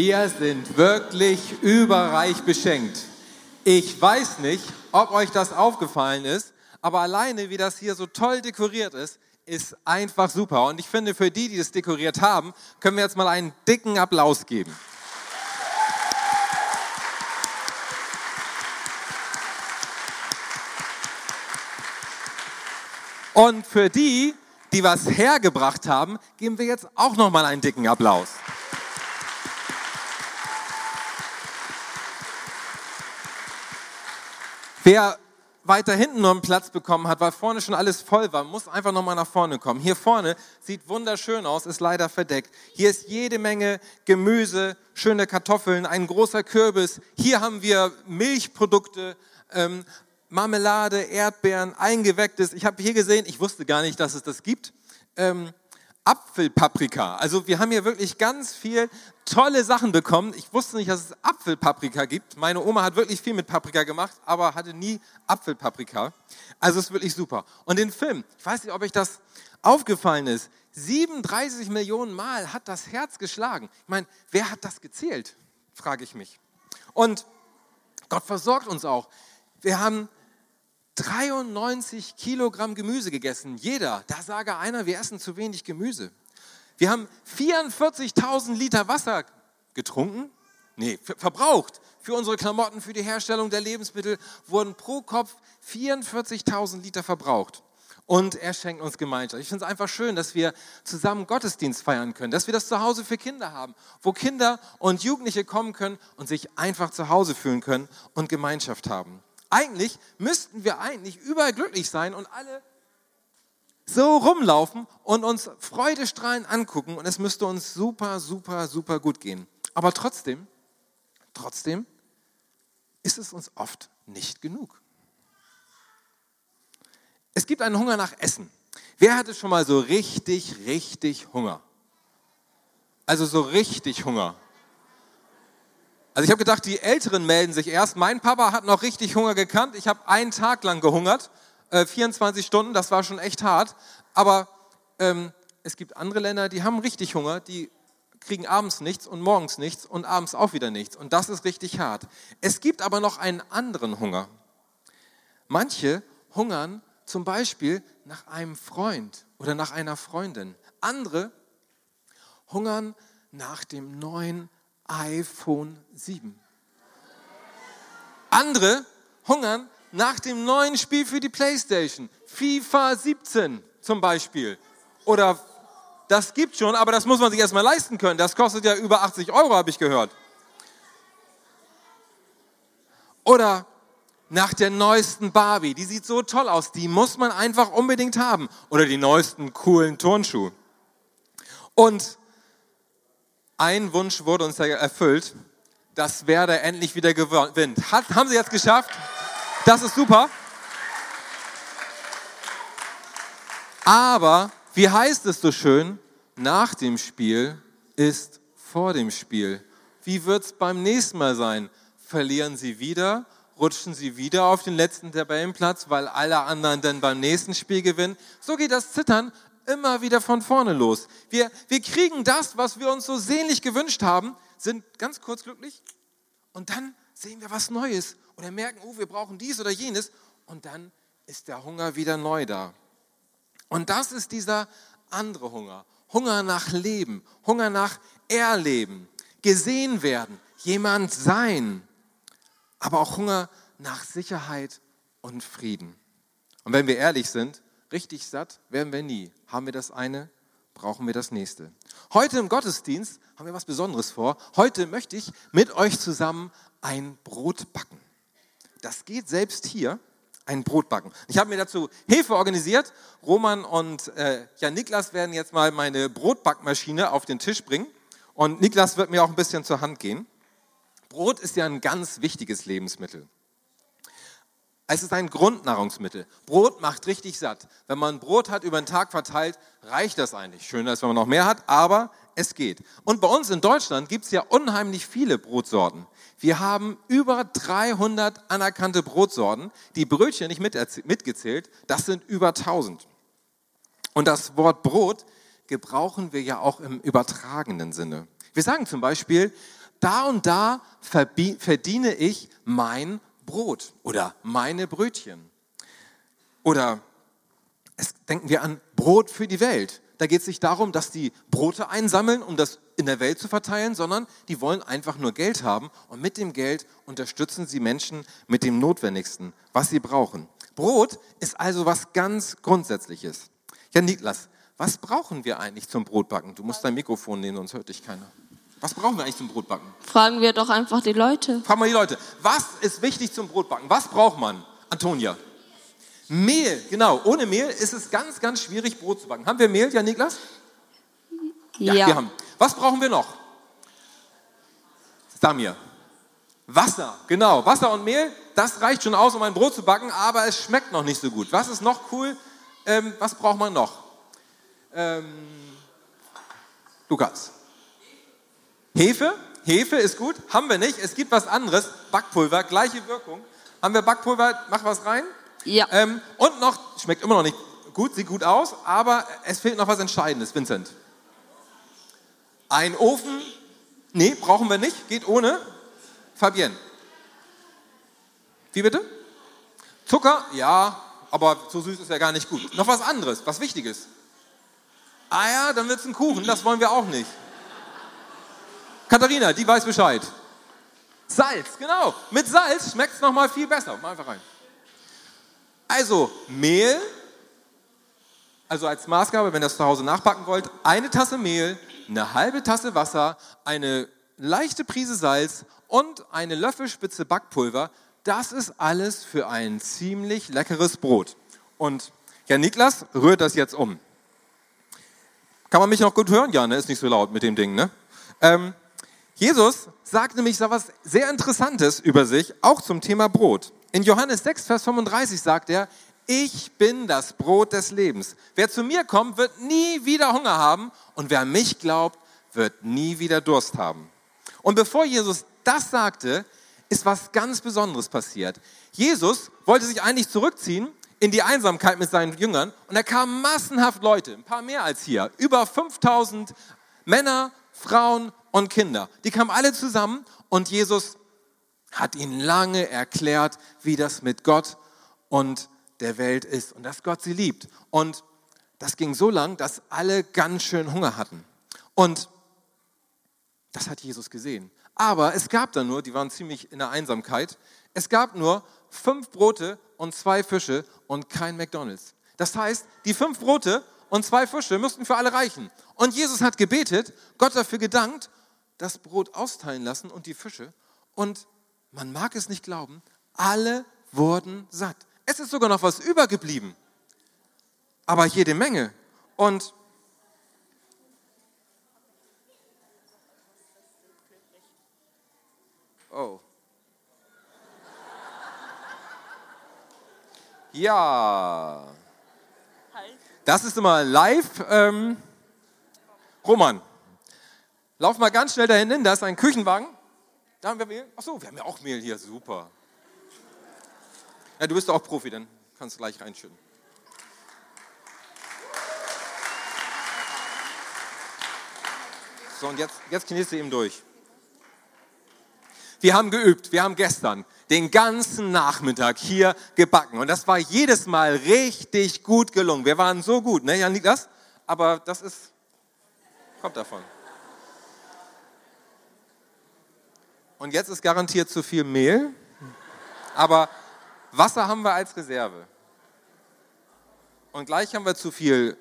Wir sind wirklich überreich beschenkt. Ich weiß nicht, ob euch das aufgefallen ist, aber alleine, wie das hier so toll dekoriert ist, ist einfach super. Und ich finde, für die, die es dekoriert haben, können wir jetzt mal einen dicken Applaus geben. Und für die, die was hergebracht haben, geben wir jetzt auch nochmal einen dicken Applaus. Wer weiter hinten noch einen Platz bekommen hat, weil vorne schon alles voll war, muss einfach nochmal nach vorne kommen. Hier vorne sieht wunderschön aus, ist leider verdeckt. Hier ist jede Menge Gemüse, schöne Kartoffeln, ein großer Kürbis. Hier haben wir Milchprodukte, Marmelade, Erdbeeren, eingewecktes. Ich habe hier gesehen, ich wusste gar nicht, dass es das gibt, Apfelpaprika. Also wir haben hier wirklich ganz viel tolle Sachen bekommen. Ich wusste nicht, dass es Apfelpaprika gibt. Meine Oma hat wirklich viel mit Paprika gemacht, aber hatte nie Apfelpaprika. Also es ist wirklich super. Und den Film, ich weiß nicht, ob euch das aufgefallen ist, 37 Millionen Mal hat das Herz geschlagen. Ich meine, wer hat das gezählt, frage ich mich. Und Gott versorgt uns auch. Wir haben 93 Kilogramm Gemüse gegessen. Jeder, da sage einer, wir essen zu wenig Gemüse. Wir haben 44.000 Liter Wasser getrunken, verbraucht. Für unsere Klamotten, für die Herstellung der Lebensmittel wurden pro Kopf 44.000 Liter verbraucht. Und er schenkt uns Gemeinschaft. Ich finde es einfach schön, dass wir zusammen Gottesdienst feiern können, dass wir das Zuhause für Kinder haben, wo Kinder und Jugendliche kommen können und sich einfach zu Hause fühlen können und Gemeinschaft haben. Eigentlich müssten wir überall glücklich sein und alle so rumlaufen und uns freudestrahlend angucken und es müsste uns super, super, super gut gehen. Aber trotzdem ist es uns oft nicht genug. Es gibt einen Hunger nach Essen. Wer hatte schon mal so richtig, richtig Hunger? Also so richtig Hunger. Also ich habe gedacht, die Älteren melden sich erst. Mein Papa hat noch richtig Hunger gekannt. Ich habe einen Tag lang gehungert, 24 Stunden, das war schon echt hart. Aber es gibt andere Länder, die haben richtig Hunger, die kriegen abends nichts und morgens nichts und abends auch wieder nichts. Und das ist richtig hart. Es gibt aber noch einen anderen Hunger. Manche hungern zum Beispiel nach einem Freund oder nach einer Freundin. Andere hungern nach dem neuen iPhone 7. Andere hungern nach dem neuen Spiel für die PlayStation, FIFA 17 zum Beispiel. Oder das gibt schon, aber das muss man sich erstmal leisten können. Das kostet ja über 80 €, habe ich gehört. Oder nach der neuesten Barbie, die sieht so toll aus, die muss man einfach unbedingt haben. Oder die neuesten coolen Turnschuhe. Und ein Wunsch wurde uns ja erfüllt, dass Werder endlich wieder gewinnt. Haben sie jetzt geschafft, das ist super. Aber, wie heißt es so schön, nach dem Spiel ist vor dem Spiel. Wie wird es beim nächsten Mal sein? Verlieren sie wieder? Rutschen sie wieder auf den letzten Tabellenplatz, weil alle anderen dann beim nächsten Spiel gewinnen. So geht das Zittern immer wieder von vorne los. Wir kriegen das, was wir uns so sehnlich gewünscht haben, sind ganz kurz glücklich und dann sehen wir was Neues oder merken, wir brauchen dies oder jenes und dann ist der Hunger wieder neu da. Und das ist dieser andere Hunger. Hunger nach Leben, Hunger nach Erleben, gesehen werden, jemand sein. Aber auch Hunger nach Sicherheit und Frieden. Und wenn wir ehrlich sind, richtig satt werden wir nie. Haben wir das eine, brauchen wir das nächste. Heute im Gottesdienst haben wir was Besonderes vor. Heute möchte ich mit euch zusammen ein Brot backen. Das geht selbst hier, ein Brot backen. Ich habe mir dazu Hilfe organisiert. Roman und Niklas werden jetzt mal meine Brotbackmaschine auf den Tisch bringen. Und Niklas wird mir auch ein bisschen zur Hand gehen. Brot ist ja ein ganz wichtiges Lebensmittel. Es ist ein Grundnahrungsmittel. Brot macht richtig satt. Wenn man Brot hat über den Tag verteilt, reicht das eigentlich. Schöner ist, wenn man noch mehr hat, aber es geht. Und bei uns in Deutschland gibt es ja unheimlich viele Brotsorten. Wir haben über 300 anerkannte Brotsorten. Die Brötchen nicht mitgezählt, das sind über 1000. Und das Wort Brot gebrauchen wir ja auch im übertragenen Sinne. Wir sagen zum Beispiel, da und da verdiene ich mein Brot oder meine Brötchen. Oder denken wir an Brot für die Welt. Da geht es nicht darum, dass die Brote einsammeln, um das in der Welt zu verteilen, sondern die wollen einfach nur Geld haben und mit dem Geld unterstützen sie Menschen mit dem Notwendigsten, was sie brauchen. Brot ist also was ganz Grundsätzliches. Ja, Niklas, was brauchen wir eigentlich zum Brotbacken? Du musst dein Mikrofon nehmen, sonst hört dich keiner. Was brauchen wir eigentlich zum Brotbacken? Fragen wir doch einfach die Leute. Fragen wir die Leute. Was ist wichtig zum Brotbacken? Was braucht man? Antonia. Mehl, genau. Ohne Mehl ist es ganz, ganz schwierig, Brot zu backen. Haben wir Mehl, ja, Niklas? Ja, wir haben. Was brauchen wir noch? Samir. Wasser, genau. Wasser und Mehl, das reicht schon aus, um ein Brot zu backen, aber es schmeckt noch nicht so gut. Was ist noch cool? Was braucht man noch? Lukas. Hefe. Hefe ist gut. Haben wir nicht. Es gibt was anderes. Backpulver, gleiche Wirkung. Haben wir Backpulver? Mach was rein. Ja. Und noch, schmeckt immer noch nicht gut, sieht gut aus, aber es fehlt noch was Entscheidendes, Vincent. Ein Ofen, nee, brauchen wir nicht, geht ohne. Fabienne. Wie bitte? Zucker, ja, aber so süß ist ja gar nicht gut. Noch was anderes, was Wichtiges. Ah ja, dann wird es ein Kuchen, das wollen wir auch nicht. Katharina, die weiß Bescheid. Salz, genau, mit Salz schmeckt es nochmal viel besser. Mal einfach rein. Also Mehl, also als Maßgabe, wenn ihr das zu Hause nachbacken wollt, 1 Tasse Mehl, 1/2 Tasse Wasser, eine leichte Prise Salz und eine Löffelspitze Backpulver. Das ist alles für ein ziemlich leckeres Brot. Und ja, Niklas rührt das jetzt um. Kann man mich noch gut hören? Ja, ne? Ist nicht so laut mit dem Ding, ne? Jesus sagt nämlich da was sehr Interessantes über sich, auch zum Thema Brot. In Johannes 6, Vers 35 sagt er, ich bin das Brot des Lebens. Wer zu mir kommt, wird nie wieder Hunger haben und wer an mich glaubt, wird nie wieder Durst haben. Und bevor Jesus das sagte, ist was ganz Besonderes passiert. Jesus wollte sich eigentlich zurückziehen in die Einsamkeit mit seinen Jüngern und da kamen massenhaft Leute, ein paar mehr als hier, über 5000 Männer, Frauen und Kinder. Die kamen alle zusammen und Jesus hat ihnen lange erklärt, wie das mit Gott und der Welt ist und dass Gott sie liebt. Und das ging so lang, dass alle ganz schön Hunger hatten. Und das hat Jesus gesehen. Aber es gab dann nur, die waren ziemlich in der Einsamkeit, es gab nur 5 Brote und 2 Fische und kein McDonald's. Das heißt, die 5 Brote und 2 Fische müssten für alle reichen. Und Jesus hat gebetet, Gott dafür gedankt, das Brot austeilen lassen und die Fische und man mag es nicht glauben, alle wurden satt. Es ist sogar noch was übergeblieben, aber jede Menge. Und oh. Ja. Das ist immer live. Roman, lauf mal ganz schnell dahin hin, da ist ein Küchenwagen. Da haben wir Mehl. Achso, wir haben ja auch Mehl hier. Super. Ja, du bist auch Profi, dann kannst du gleich reinschütten. So, und jetzt knetest du eben durch. Wir haben geübt. Wir haben gestern den ganzen Nachmittag hier gebacken. Und das war jedes Mal richtig gut gelungen. Wir waren so gut, ne, Jan Niklas? Aber das ist, kommt davon. Und jetzt ist garantiert zu viel Mehl, aber Wasser haben wir als Reserve. Und gleich haben wir zu viel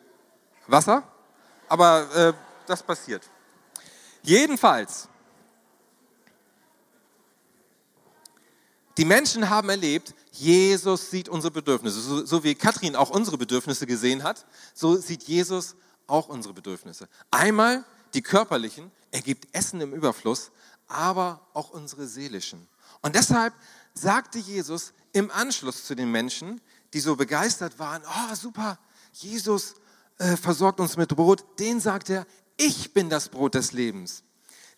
Wasser, aber das passiert. Jedenfalls, die Menschen haben erlebt, Jesus sieht unsere Bedürfnisse. So wie Katrin auch unsere Bedürfnisse gesehen hat, so sieht Jesus auch unsere Bedürfnisse. Einmal die körperlichen, er gibt Essen im Überfluss, aber auch unsere seelischen. Und deshalb sagte Jesus im Anschluss zu den Menschen, die so begeistert waren, oh super, Jesus versorgt uns mit Brot, den sagt er, ich bin das Brot des Lebens.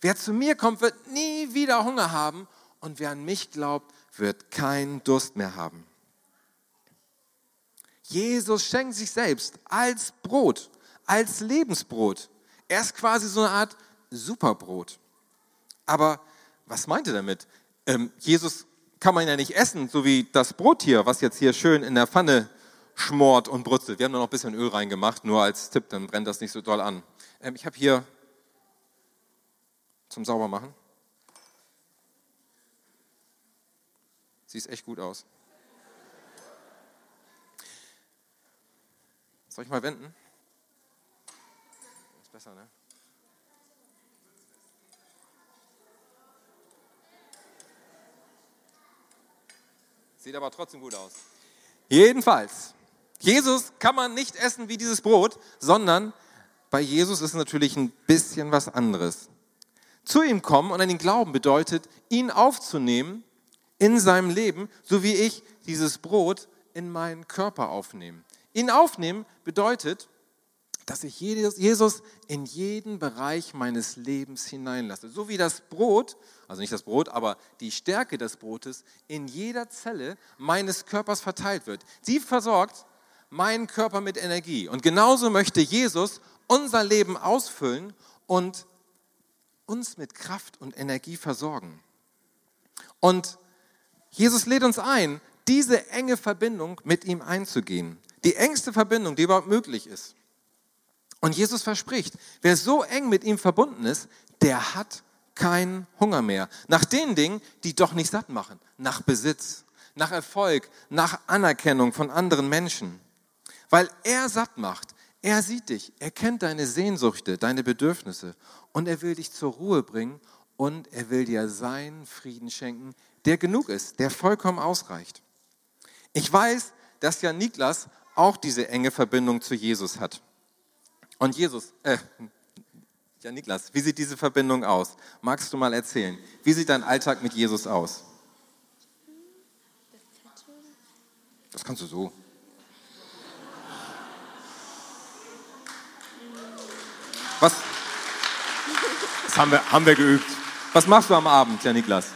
Wer zu mir kommt, wird nie wieder Hunger haben und wer an mich glaubt, wird keinen Durst mehr haben. Jesus schenkt sich selbst als Brot, als Lebensbrot. Er ist quasi so eine Art Superbrot. Aber Was meint er damit? Jesus kann man ja nicht essen, so wie das Brot hier, was jetzt hier schön in der Pfanne schmort und brutzelt. Wir haben da noch ein bisschen Öl reingemacht, nur als Tipp, dann brennt das nicht so doll an. Ich habe hier zum Saubermachen. Sieht echt gut aus. Soll ich mal wenden? Ist besser, ne? Sieht aber trotzdem gut aus. Jedenfalls, Jesus kann man nicht essen wie dieses Brot, sondern bei Jesus ist natürlich ein bisschen was anderes. Zu ihm kommen und an ihn glauben bedeutet, ihn aufzunehmen in seinem Leben, so wie ich dieses Brot in meinen Körper aufnehme. Ihn aufnehmen bedeutet, dass ich Jesus in jeden Bereich meines Lebens hineinlasse. So wie das Brot, also nicht das Brot, aber die Stärke des Brotes in jeder Zelle meines Körpers verteilt wird. Sie versorgt meinen Körper mit Energie. Und genauso möchte Jesus unser Leben ausfüllen und uns mit Kraft und Energie versorgen. Und Jesus lädt uns ein, diese enge Verbindung mit ihm einzugehen. Die engste Verbindung, die überhaupt möglich ist. Und Jesus verspricht, wer so eng mit ihm verbunden ist, der hat keinen Hunger mehr. Nach den Dingen, die doch nicht satt machen. Nach Besitz, nach Erfolg, nach Anerkennung von anderen Menschen. Weil er satt macht. Er sieht dich, er kennt deine Sehnsüchte, deine Bedürfnisse. Und er will dich zur Ruhe bringen und er will dir seinen Frieden schenken, der genug ist, der vollkommen ausreicht. Ich weiß, dass ja Niklas auch diese enge Verbindung zu Jesus hat. Und Niklas, wie sieht diese Verbindung aus? Magst du mal erzählen? Wie sieht dein Alltag mit Jesus aus? Das kannst du so. Was? Das haben wir geübt. Was machst du am Abend, Niklas?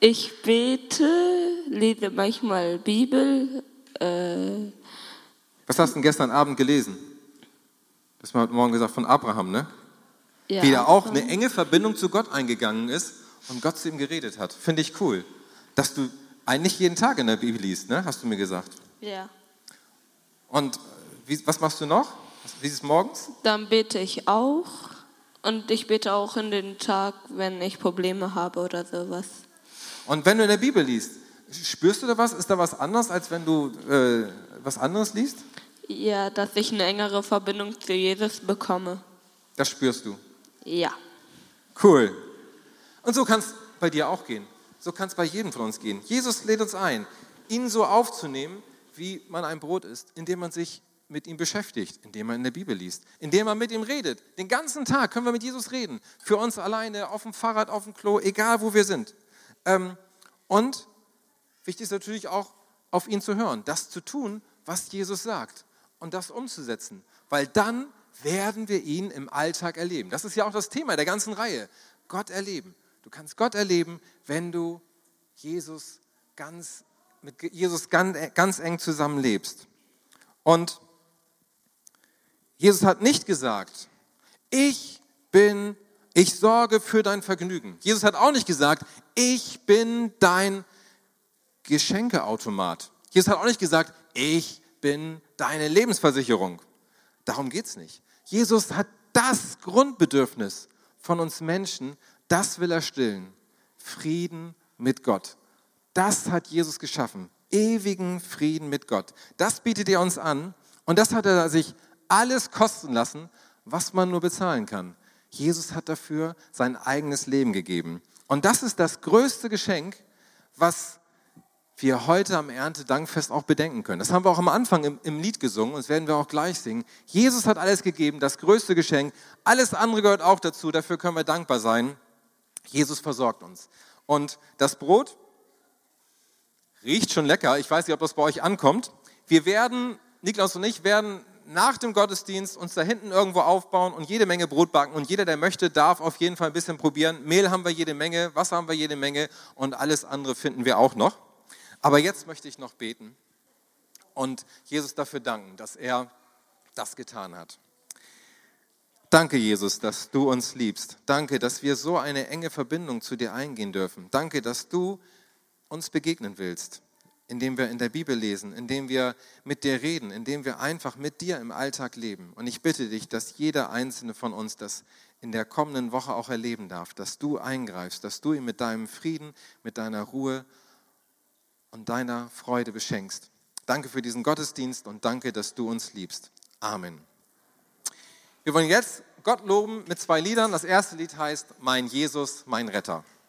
Ich bete, lese manchmal Bibel. Was hast du denn gestern Abend gelesen? Das haben wir heute Morgen gesagt, von Abraham, ne? Ja, wie er auch eine enge Verbindung zu Gott eingegangen ist und Gott zu ihm geredet hat. Finde ich cool. Dass du eigentlich jeden Tag in der Bibel liest, ne? Hast du mir gesagt. Ja. Und was machst du noch? Wie ist es morgens? Dann bete ich auch. Und ich bete auch in den Tag, wenn ich Probleme habe oder sowas. Und wenn du in der Bibel liest, spürst du da was? Ist da was anderes, als wenn du was anderes liest? Ja, dass ich eine engere Verbindung zu Jesus bekomme. Das spürst du? Ja. Cool. Und so kann es bei dir auch gehen. So kann es bei jedem von uns gehen. Jesus lädt uns ein, ihn so aufzunehmen, wie man ein Brot isst, indem man sich mit ihm beschäftigt, indem man in der Bibel liest, indem man mit ihm redet. Den ganzen Tag können wir mit Jesus reden. Für uns alleine, auf dem Fahrrad, auf dem Klo, egal wo wir sind. Und wichtig ist natürlich auch, auf ihn zu hören, das zu tun, was Jesus sagt. Und das umzusetzen, weil dann werden wir ihn im Alltag erleben. Das ist ja auch das Thema der ganzen Reihe, Gott erleben. Du kannst Gott erleben, wenn du mit Jesus ganz eng zusammenlebst. Und Jesus hat nicht gesagt, ich sorge für dein Vergnügen. Jesus hat auch nicht gesagt, ich bin dein Geschenkeautomat. Jesus hat auch nicht gesagt, ich bin deine Lebensversicherung. Darum geht's nicht. Jesus hat das Grundbedürfnis von uns Menschen, das will er stillen. Frieden mit Gott. Das hat Jesus geschaffen. Ewigen Frieden mit Gott. Das bietet er uns an und das hat er sich alles kosten lassen, was man nur bezahlen kann. Jesus hat dafür sein eigenes Leben gegeben. Und das ist das größte Geschenk, was wir heute am Erntedankfest auch bedenken können. Das haben wir auch am Anfang im Lied gesungen und das werden wir auch gleich singen. Jesus hat alles gegeben, das größte Geschenk. Alles andere gehört auch dazu, dafür können wir dankbar sein. Jesus versorgt uns. Und das Brot riecht schon lecker. Ich weiß nicht, ob das bei euch ankommt. Niklas und ich werden nach dem Gottesdienst uns da hinten irgendwo aufbauen und jede Menge Brot backen. Und jeder, der möchte, darf auf jeden Fall ein bisschen probieren. Mehl haben wir jede Menge, Wasser haben wir jede Menge und alles andere finden wir auch noch. Aber jetzt möchte ich noch beten und Jesus dafür danken, dass er das getan hat. Danke, Jesus, dass du uns liebst. Danke, dass wir so eine enge Verbindung zu dir eingehen dürfen. Danke, dass du uns begegnen willst, indem wir in der Bibel lesen, indem wir mit dir reden, indem wir einfach mit dir im Alltag leben. Und ich bitte dich, dass jeder Einzelne von uns das in der kommenden Woche auch erleben darf, dass du eingreifst, dass du ihn mit deinem Frieden, mit deiner Ruhe und deiner Freude beschenkst. Danke für diesen Gottesdienst und danke, dass du uns liebst. Amen. Wir wollen jetzt Gott loben mit 2 Liedern. Das erste Lied heißt Mein Jesus, mein Retter.